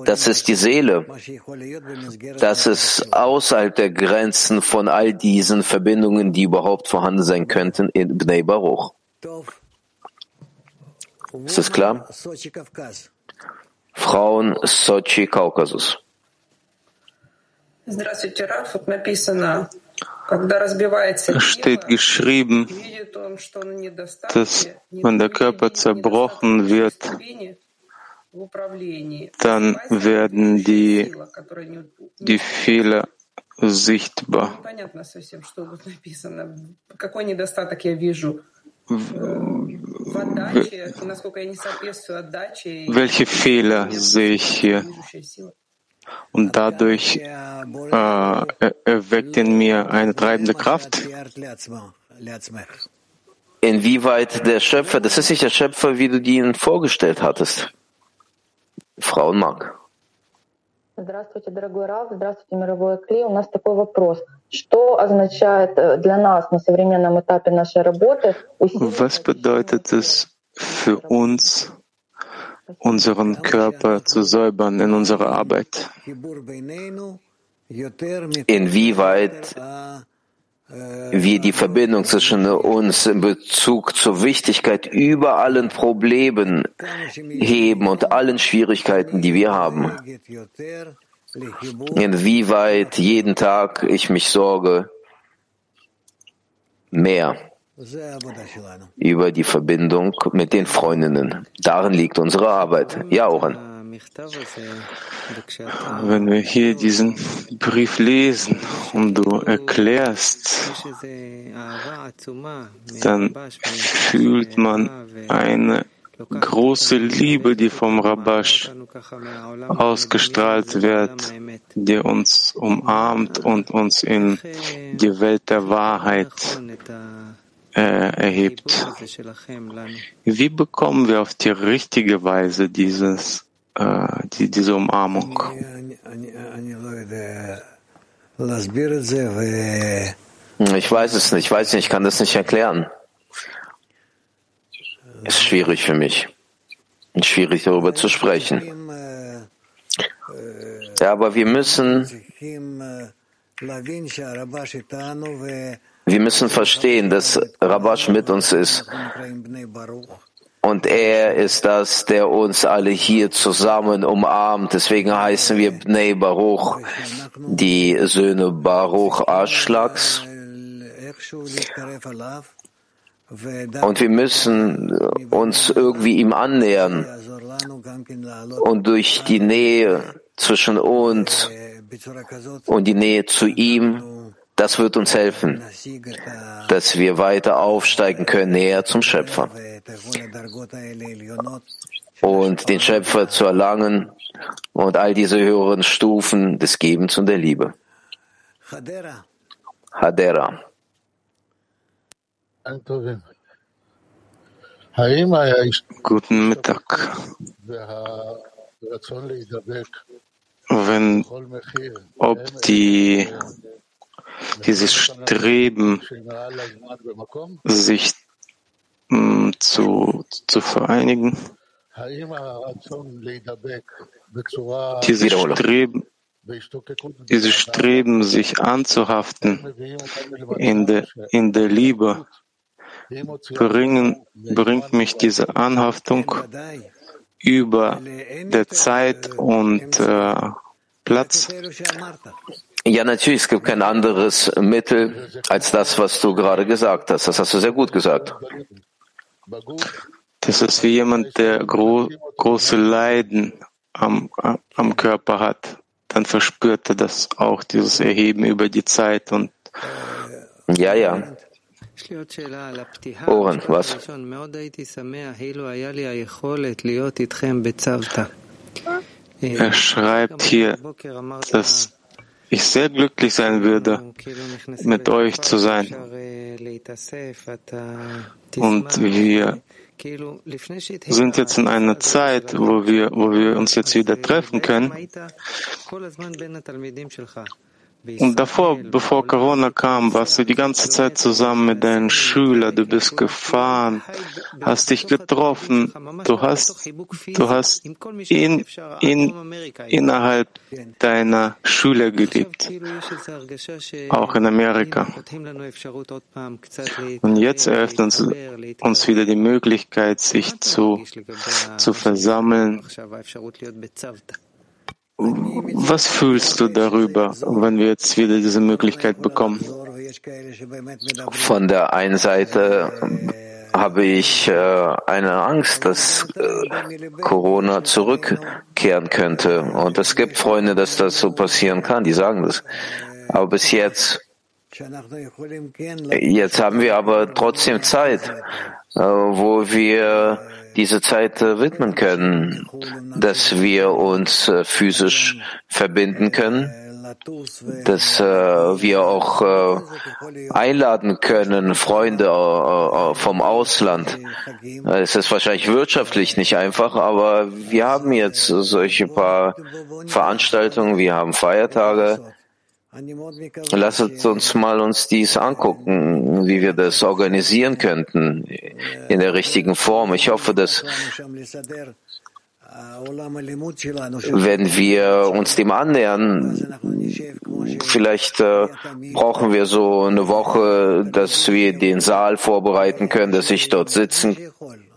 das ist die Seele. Das ist außerhalb der Grenzen von all diesen Verbindungen, die überhaupt vorhanden sein könnten in Bnei Baruch. Ist das klar? Frauen, Sochi, Kaukasus. Es steht geschrieben, dass wenn der Körper zerbrochen wird, dann werden die Fehler sichtbar. Welche Fehler sehe ich hier? Und dadurch erweckt in mir eine treibende Kraft. Inwieweit der Schöpfer, das ist nicht der Schöpfer, wie du ihn vorgestellt hattest. Frauenmark. Здравствуйте, дорогой Рав, здравствуйте, мировой Кли. У нас такой вопрос. Что означает для нас на современном этапе нашей работы? Was bedeutet es für uns, unseren Körper zu säubern in unserer Arbeit? Inwieweit wir die Verbindung zwischen uns in Bezug zur Wichtigkeit über allen Problemen heben und allen Schwierigkeiten, die wir haben. Inwieweit jeden Tag ich mich sorge mehr über die Verbindung mit den Freundinnen. Darin liegt unsere Arbeit. Ja, Oren. Wenn wir hier diesen Brief lesen und du erklärst, dann fühlt man eine große Liebe, die vom Rabash ausgestrahlt wird, die uns umarmt und uns in die Welt der Wahrheit erhebt. Wie bekommen wir auf die richtige Weise diese Umarmung? Ich weiß es nicht, ich kann das nicht erklären. Es ist schwierig für mich. Und schwierig darüber zu sprechen. Ja, aber wir müssen verstehen, dass Rabash mit uns ist. Und er ist das, der uns alle hier zusammen umarmt. Deswegen heißen wir Bnei Baruch, die Söhne Baruch Ashlags. Und wir müssen uns irgendwie ihm annähern. Und durch die Nähe zwischen uns und die Nähe zu ihm, das wird uns helfen, dass wir weiter aufsteigen können, näher zum Schöpfer. Und den Schöpfer zu erlangen und all diese höheren Stufen des Gebens und der Liebe. Hadera. Guten Mittag. Ob dieses Streben, sich zu vereinigen, dieses Streben, sich anzuhaften in der Liebe, bringt mich diese Anhaftung über der Zeit und Platz? Ja, natürlich, es gibt kein anderes Mittel als das, was du gerade gesagt hast. Das hast du sehr gut gesagt. Das ist wie jemand, der große Leiden am Körper hat. Dann verspürt er das auch, dieses Erheben über die Zeit. Und ja, ja. Oren, was? Er schreibt hier, dass ich sehr glücklich sein würde, mit euch zu sein. Und wir sind jetzt in einer Zeit, wo wir uns jetzt wieder treffen können. Und bevor Corona kam, warst du die ganze Zeit zusammen mit deinen Schülern, du bist gefahren, hast dich getroffen, du hast innerhalb deiner Schüler gelebt, auch in Amerika. Und jetzt eröffnet uns wieder die Möglichkeit, sich zu versammeln. Was fühlst du darüber, wenn wir jetzt wieder diese Möglichkeit bekommen? Von der einen Seite habe ich eine Angst, dass Corona zurückkehren könnte. Und es gibt Freunde, dass das so passieren kann, die sagen das. Aber bis jetzt haben wir aber trotzdem Zeit, wo wir diese Zeit widmen können, dass wir uns physisch verbinden können, dass wir auch einladen können, Freunde vom Ausland. Es ist wahrscheinlich wirtschaftlich nicht einfach, aber wir haben jetzt solche paar Veranstaltungen, wir haben Feiertage. Lasst uns mal dies angucken, wie wir das organisieren könnten in der richtigen Form. Ich hoffe, dass wenn wir uns dem annähern, vielleicht brauchen wir so eine Woche, dass wir den Saal vorbereiten können, dass ich dort sitzen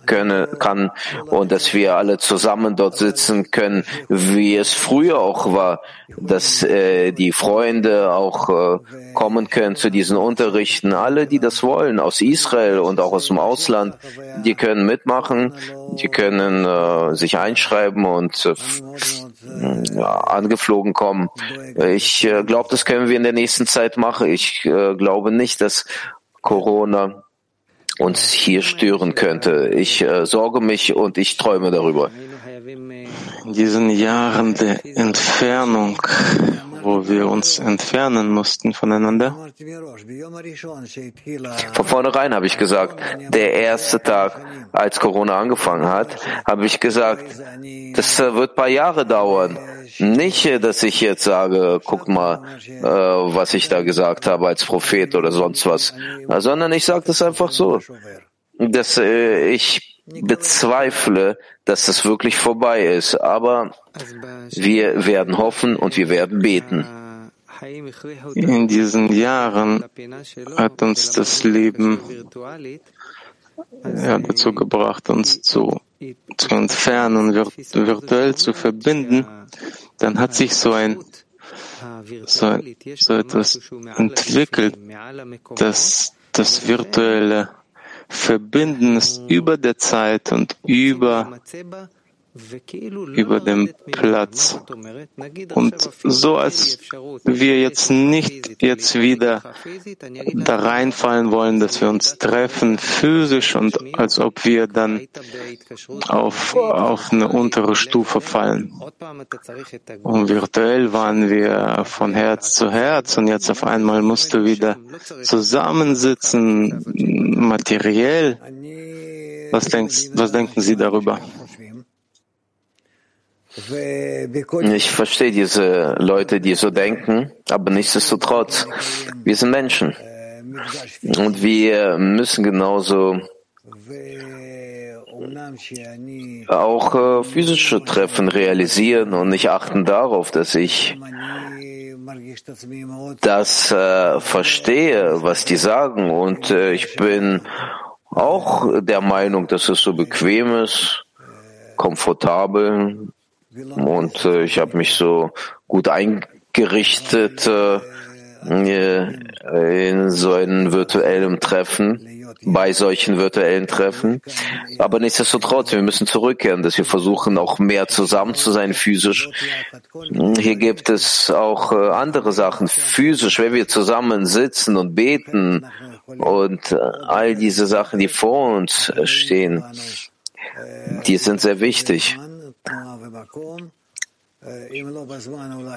kann und dass wir alle zusammen dort sitzen können, wie es früher auch war, dass die Freunde auch kommen können zu diesen Unterrichten. Alle, die das wollen, aus Israel und auch aus dem Ausland, die können mitmachen, die können sich einschreiben und angeflogen kommen. Ich glaube, das können wir in der nächsten Zeit machen. Ich glaube nicht, dass Corona uns hier stören könnte. Ich sorge mich und ich träume darüber. in diesen Jahren der Entfernung, wo wir uns entfernen mussten voneinander. Von vornherein habe ich gesagt, der erste Tag, als Corona angefangen hat, habe ich gesagt, das wird ein paar Jahre dauern. Nicht, dass ich jetzt sage, guck mal, was ich da gesagt habe als Prophet oder sonst was, sondern ich sage das einfach so, dass ich bezweifle, dass es wirklich vorbei ist, aber wir werden hoffen und wir werden beten. In diesen Jahren hat uns das Leben dazu gebracht, uns zu entfernen, virtuell zu verbinden. Dann hat sich so etwas entwickelt, dass das virtuelle Verbinden ist über der Zeit und über dem Platz. Und so, als wir jetzt nicht jetzt wieder da reinfallen wollen, dass wir uns treffen physisch und als ob wir dann auf eine untere Stufe fallen. Und virtuell waren wir von Herz zu Herz und jetzt auf einmal musst du wieder zusammensitzen, materiell. Was denken Sie darüber? Ich verstehe diese Leute, die so denken, aber nichtsdestotrotz, wir sind Menschen. Und wir müssen genauso auch physische Treffen realisieren und nicht achten darauf, dass ich das verstehe, was die sagen. Und ich bin auch der Meinung, dass es so bequem ist, komfortabel. Und ich habe mich so gut eingerichtet in so einem virtuellen Treffen, bei solchen virtuellen Treffen. Aber nichtsdestotrotz, wir müssen zurückkehren, dass wir versuchen, auch mehr zusammen zu sein physisch. Hier gibt es auch andere Sachen physisch, wenn wir zusammen sitzen und beten und all diese Sachen, die vor uns stehen, die sind sehr wichtig.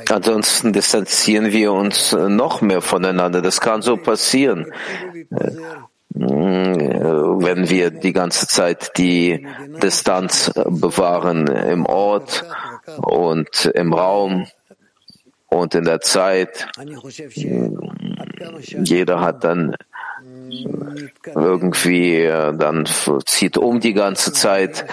Ansonsten distanzieren wir uns noch mehr voneinander. Das kann so passieren, wenn wir die ganze Zeit die Distanz bewahren im Ort und im Raum und in der Zeit. Jeder hat dann irgendwie dann zieht die ganze Zeit,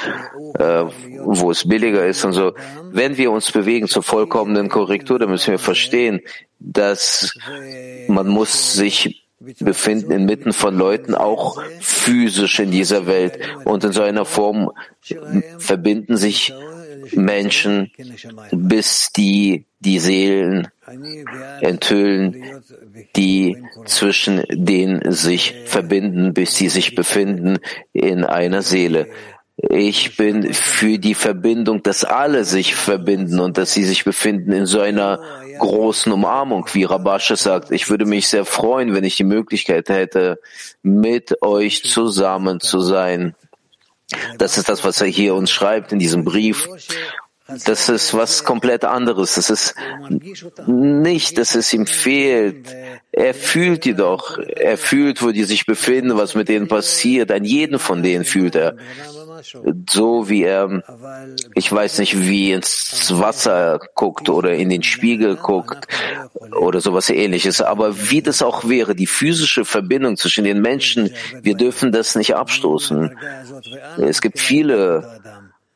wo es billiger ist und so. Wenn wir uns bewegen zur vollkommenen Korrektur, dann müssen wir verstehen, dass man muss sich befinden inmitten von Leuten, auch physisch in dieser Welt. Und in so einer Form verbinden sich Menschen, bis die Seelen enthüllen, die zwischen denen sich verbinden, bis sie sich befinden in einer Seele. Ich bin für die Verbindung, dass alle sich verbinden und dass sie sich befinden in so einer großen Umarmung, wie Rabash sagt. Ich würde mich sehr freuen, wenn ich die Möglichkeit hätte, mit euch zusammen zu sein. Das ist das, was er hier uns schreibt in diesem Brief. Das ist was komplett anderes. Das ist nicht, dass es ihm fehlt. Er fühlt jedoch. Er fühlt, wo die sich befinden, was mit denen passiert. An jeden von denen fühlt er. So wie er, ich weiß nicht, wie ins Wasser guckt oder in den Spiegel guckt oder sowas Ähnliches. Aber wie das auch wäre, die physische Verbindung zwischen den Menschen, wir dürfen das nicht abstoßen. Es gibt viele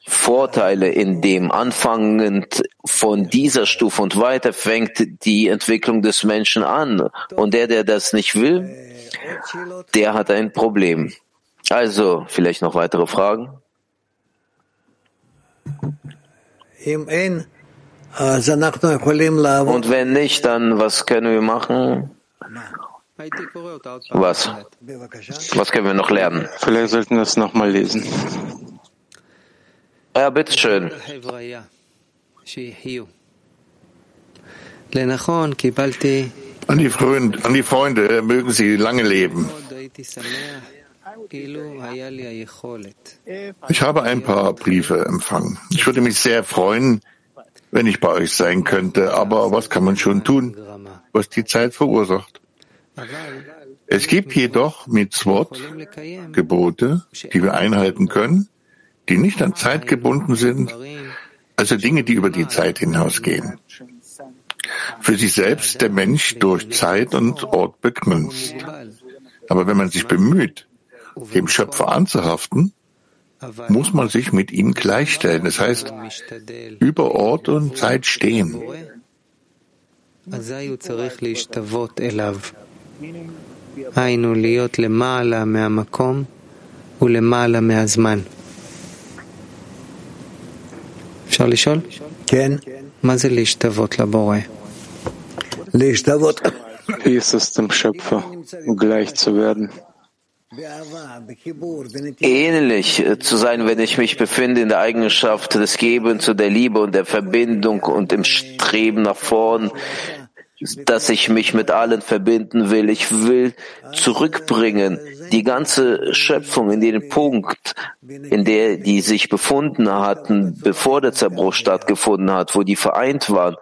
Vorteile in dem, anfangend von dieser Stufe und weiter fängt die Entwicklung des Menschen an. Und der das nicht will, der hat ein Problem. Also, vielleicht noch weitere Fragen? Und wenn nicht, dann was können wir machen? Was können wir noch lernen? Vielleicht sollten wir es nochmal lesen. Ja, bitteschön. An die Freunde, mögen sie lange leben. Ich habe ein paar Briefe empfangen. Ich würde mich sehr freuen, wenn ich bei euch sein könnte, aber was kann man schon tun, was die Zeit verursacht? Es gibt jedoch Mitzvot, Gebote, die wir einhalten können, die nicht an Zeit gebunden sind, also Dinge, die über die Zeit hinausgehen. Für sich selbst der Mensch durch Zeit und Ort begrenzt. Aber wenn man sich bemüht, dem Schöpfer anzuhaften, muss man sich mit ihm gleichstellen. Das heißt, über Ort und Zeit stehen. Wie ist es, dem Schöpfer gleich zu werden? Ähnlich zu sein, wenn ich mich befinde in der Eigenschaft des Gebens und der Liebe und der Verbindung und im Streben nach vorn, dass ich mich mit allen verbinden will. Ich will zurückbringen die ganze Schöpfung in den Punkt, in der die sich befunden hatten, bevor der Zerbruch stattgefunden hat, wo die vereint waren.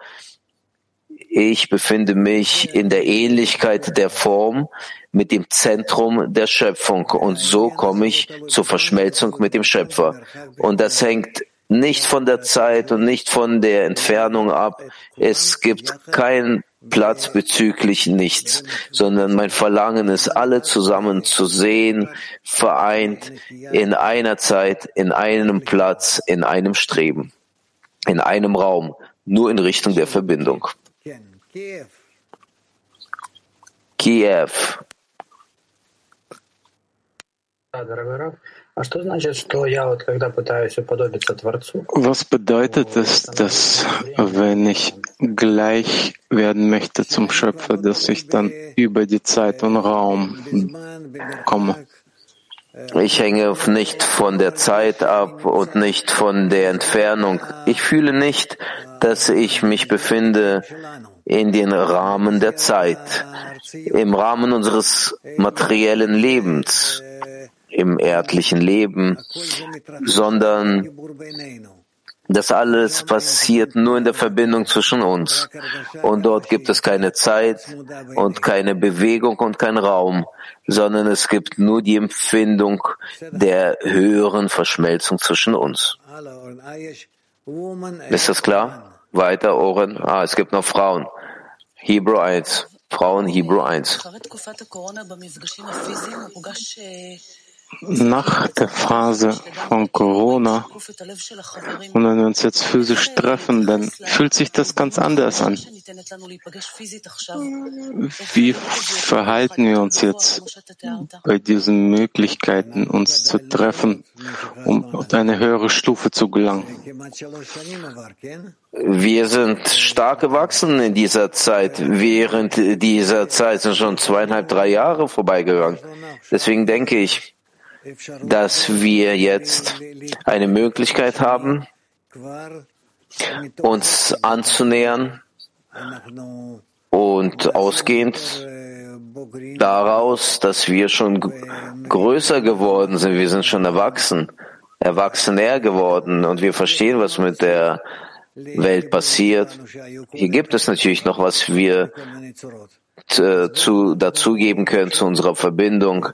Ich befinde mich in der Ähnlichkeit der Form mit dem Zentrum der Schöpfung und so komme ich zur Verschmelzung mit dem Schöpfer. Und das hängt nicht von der Zeit und nicht von der Entfernung ab. Es gibt keinen Platz bezüglich nichts, sondern mein Verlangen ist, alle zusammen zu sehen, vereint in einer Zeit, in einem Platz, in einem Streben, in einem Raum, nur in Richtung der Verbindung. Kiew. Was bedeutet es, dass, wenn ich gleich werden möchte zum Schöpfer, dass ich dann über die Zeit und Raum komme? Ich hänge nicht von der Zeit ab und nicht von der Entfernung. Ich fühle nicht, dass ich mich befinde in den Rahmen der Zeit, im Rahmen unseres materiellen Lebens, im erdlichen Leben, sondern das alles passiert nur in der Verbindung zwischen uns. Und dort gibt es keine Zeit und keine Bewegung und keinen Raum, sondern es gibt nur die Empfindung der höheren Verschmelzung zwischen uns. Ist das klar? Weiter, Oren. Es gibt noch Frauen. Hebräer 1. Frauen, Hebräer 1. Nach der Phase von Corona, und wenn wir uns jetzt physisch treffen, dann fühlt sich das ganz anders an. Wie verhalten wir uns jetzt bei diesen Möglichkeiten, uns zu treffen, um auf eine höhere Stufe zu gelangen? Wir sind stark gewachsen in dieser Zeit. Während dieser Zeit sind schon 2,5, 3 Jahre vorbeigegangen. Deswegen denke ich, dass wir jetzt eine Möglichkeit haben, uns anzunähern und ausgehend daraus, dass wir schon größer geworden sind, wir sind schon erwachsener geworden und wir verstehen, was mit der Welt passiert. Hier gibt es natürlich noch, was wir dazugeben können zu unserer Verbindung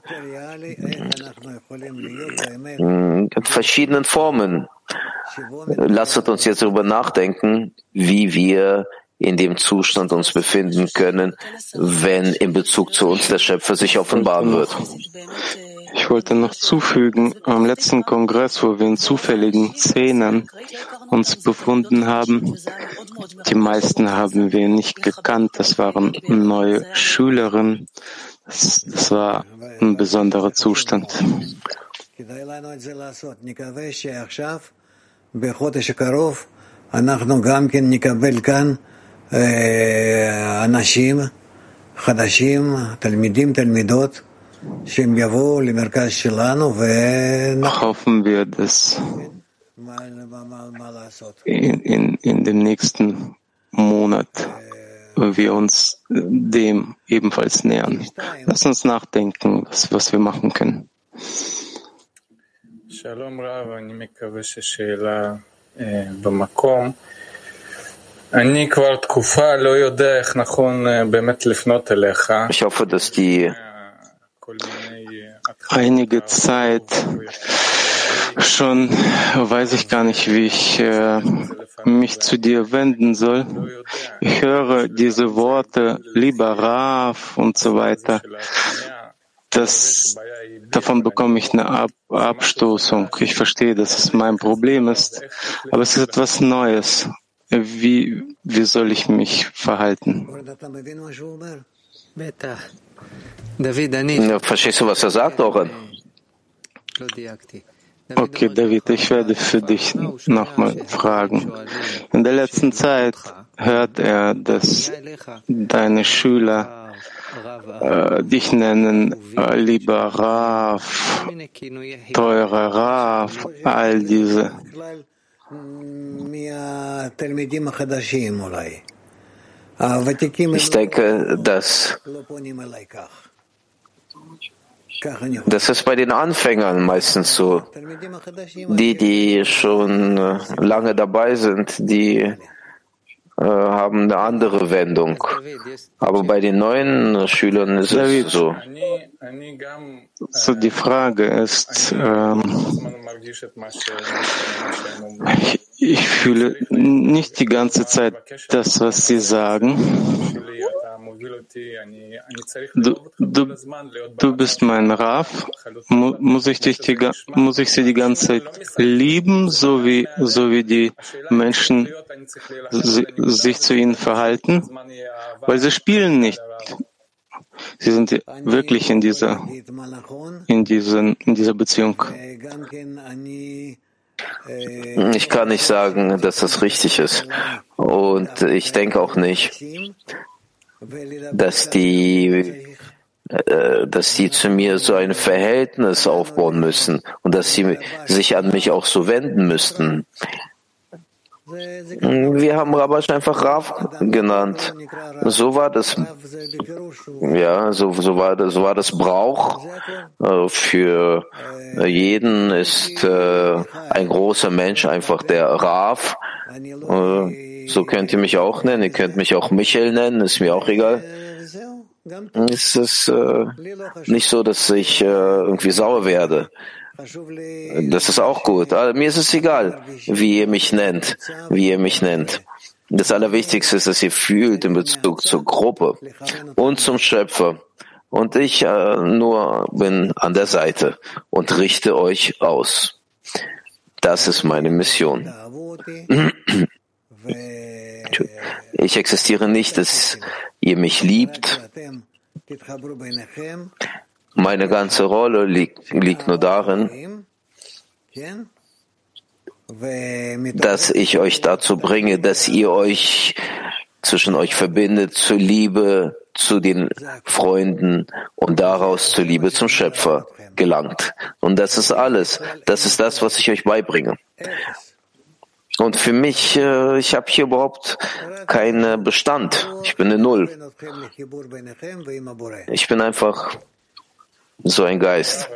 in verschiedenen Formen. Lasst uns jetzt darüber nachdenken, wie wir in dem Zustand uns befinden können, wenn in Bezug zu uns der Schöpfer sich offenbaren wird. Ich wollte noch zufügen, am letzten Kongress, wo wir in zufälligen Szenen uns befunden haben, die meisten haben wir nicht gekannt, das waren neue Schülerinnen, das war ein besonderer Zustand. Hoffen wir, dass in dem nächsten Monat wir uns dem ebenfalls nähern. Lass uns nachdenken, was wir machen können. Shalom Rav, אני מקווה ששאלה במקום. אני כבר תקופה לא יודע איך נכון באמת לפנות אליך. Ich hoffe, dass die einige Zeit schon weiß ich gar nicht, wie ich mich zu dir wenden soll. Ich höre diese Worte, lieber Rav und so weiter. Davon bekomme ich eine Abstoßung. Ich verstehe, dass es mein Problem ist, aber es ist etwas Neues. Wie soll ich mich verhalten? Verstehst du, was er sagt, Oren? Okay, David, ich werde für dich nochmal fragen. In der letzten Zeit hört er, dass deine Schüler dich nennen lieber Rav, teurer Rav, all diese. Ich denke, das ist bei den Anfängern meistens so. Die schon lange dabei sind, die haben eine andere Wendung. Aber bei den neuen Schülern ist es so. So, die Frage ist, ich fühle nicht die ganze Zeit das, was Sie sagen. Du bist mein Rav. Muss ich Sie die ganze Zeit lieben, so wie die Menschen sich zu Ihnen verhalten? Weil sie spielen nicht. Sie sind wirklich in dieser Beziehung. Ich kann nicht sagen, dass das richtig ist. Und ich denke auch nicht, dass die zu mir so ein Verhältnis aufbauen müssen und dass sie sich an mich auch so wenden müssten. Wir haben Rabash einfach Rav genannt. So war das, ja, so war das Brauch. Für jeden ist ein großer Mensch einfach der Rav. So könnt ihr mich auch nennen, ihr könnt mich auch Michael nennen, ist mir auch egal. Es ist nicht so, dass ich irgendwie sauer werde. Das ist auch gut. Also, mir ist es egal, wie ihr mich nennt. Das Allerwichtigste ist, dass ihr fühlt in Bezug zur Gruppe und zum Schöpfer. Und ich nur bin an der Seite und richte euch aus. Das ist meine Mission. Ich existiere nicht, dass ihr mich liebt. Meine ganze Rolle liegt nur darin, dass ich euch dazu bringe, dass ihr euch zwischen euch verbindet zur Liebe zu den Freunden und daraus zur Liebe zum Schöpfer gelangt. Und das ist alles. Das ist das, was ich euch beibringe. Und für mich, ich habe hier überhaupt keinen Bestand. Ich bin eine Null. Ich bin einfach so ein Geist,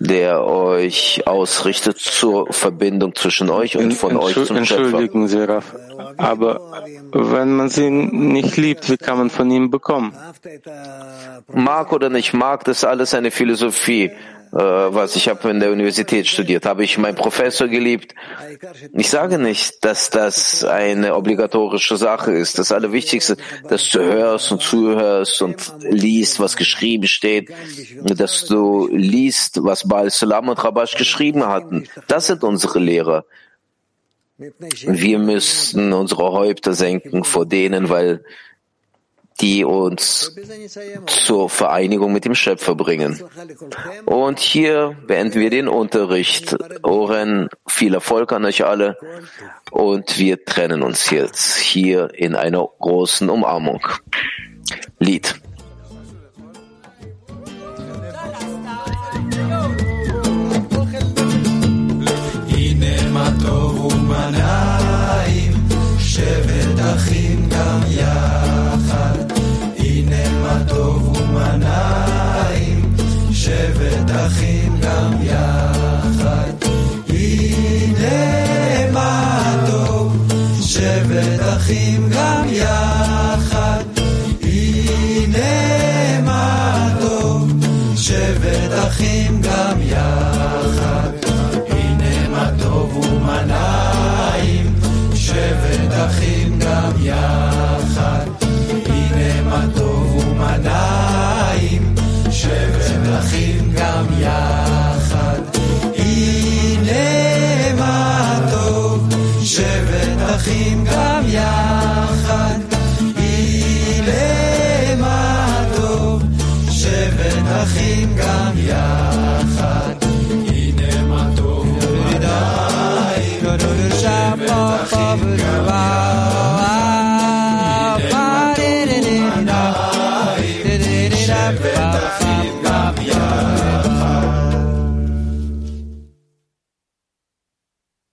der euch ausrichtet zur Verbindung zwischen euch und von euch zum Schöpfer. Entschuldigen Sie, Rav, aber wenn man sie nicht liebt, wie kann man von ihm bekommen? Mag oder nicht mag, das ist alles eine Philosophie. Was ich habe in der Universität studiert, habe ich meinen Professor geliebt. Ich sage nicht, dass das eine obligatorische Sache ist. Das Allerwichtigste, dass du hörst und zuhörst und liest, was geschrieben steht, dass du liest, was Baal Salam und Rabash geschrieben hatten. Das sind unsere Lehrer. Wir müssten unsere Häupter senken vor denen, weil die uns zur Vereinigung mit dem Schöpfer bringen. Und hier beenden wir den Unterricht. Oren, viel Erfolg an euch alle. Und wir trennen uns jetzt hier in einer großen Umarmung. Lied. Sheved Achim Gam Bye.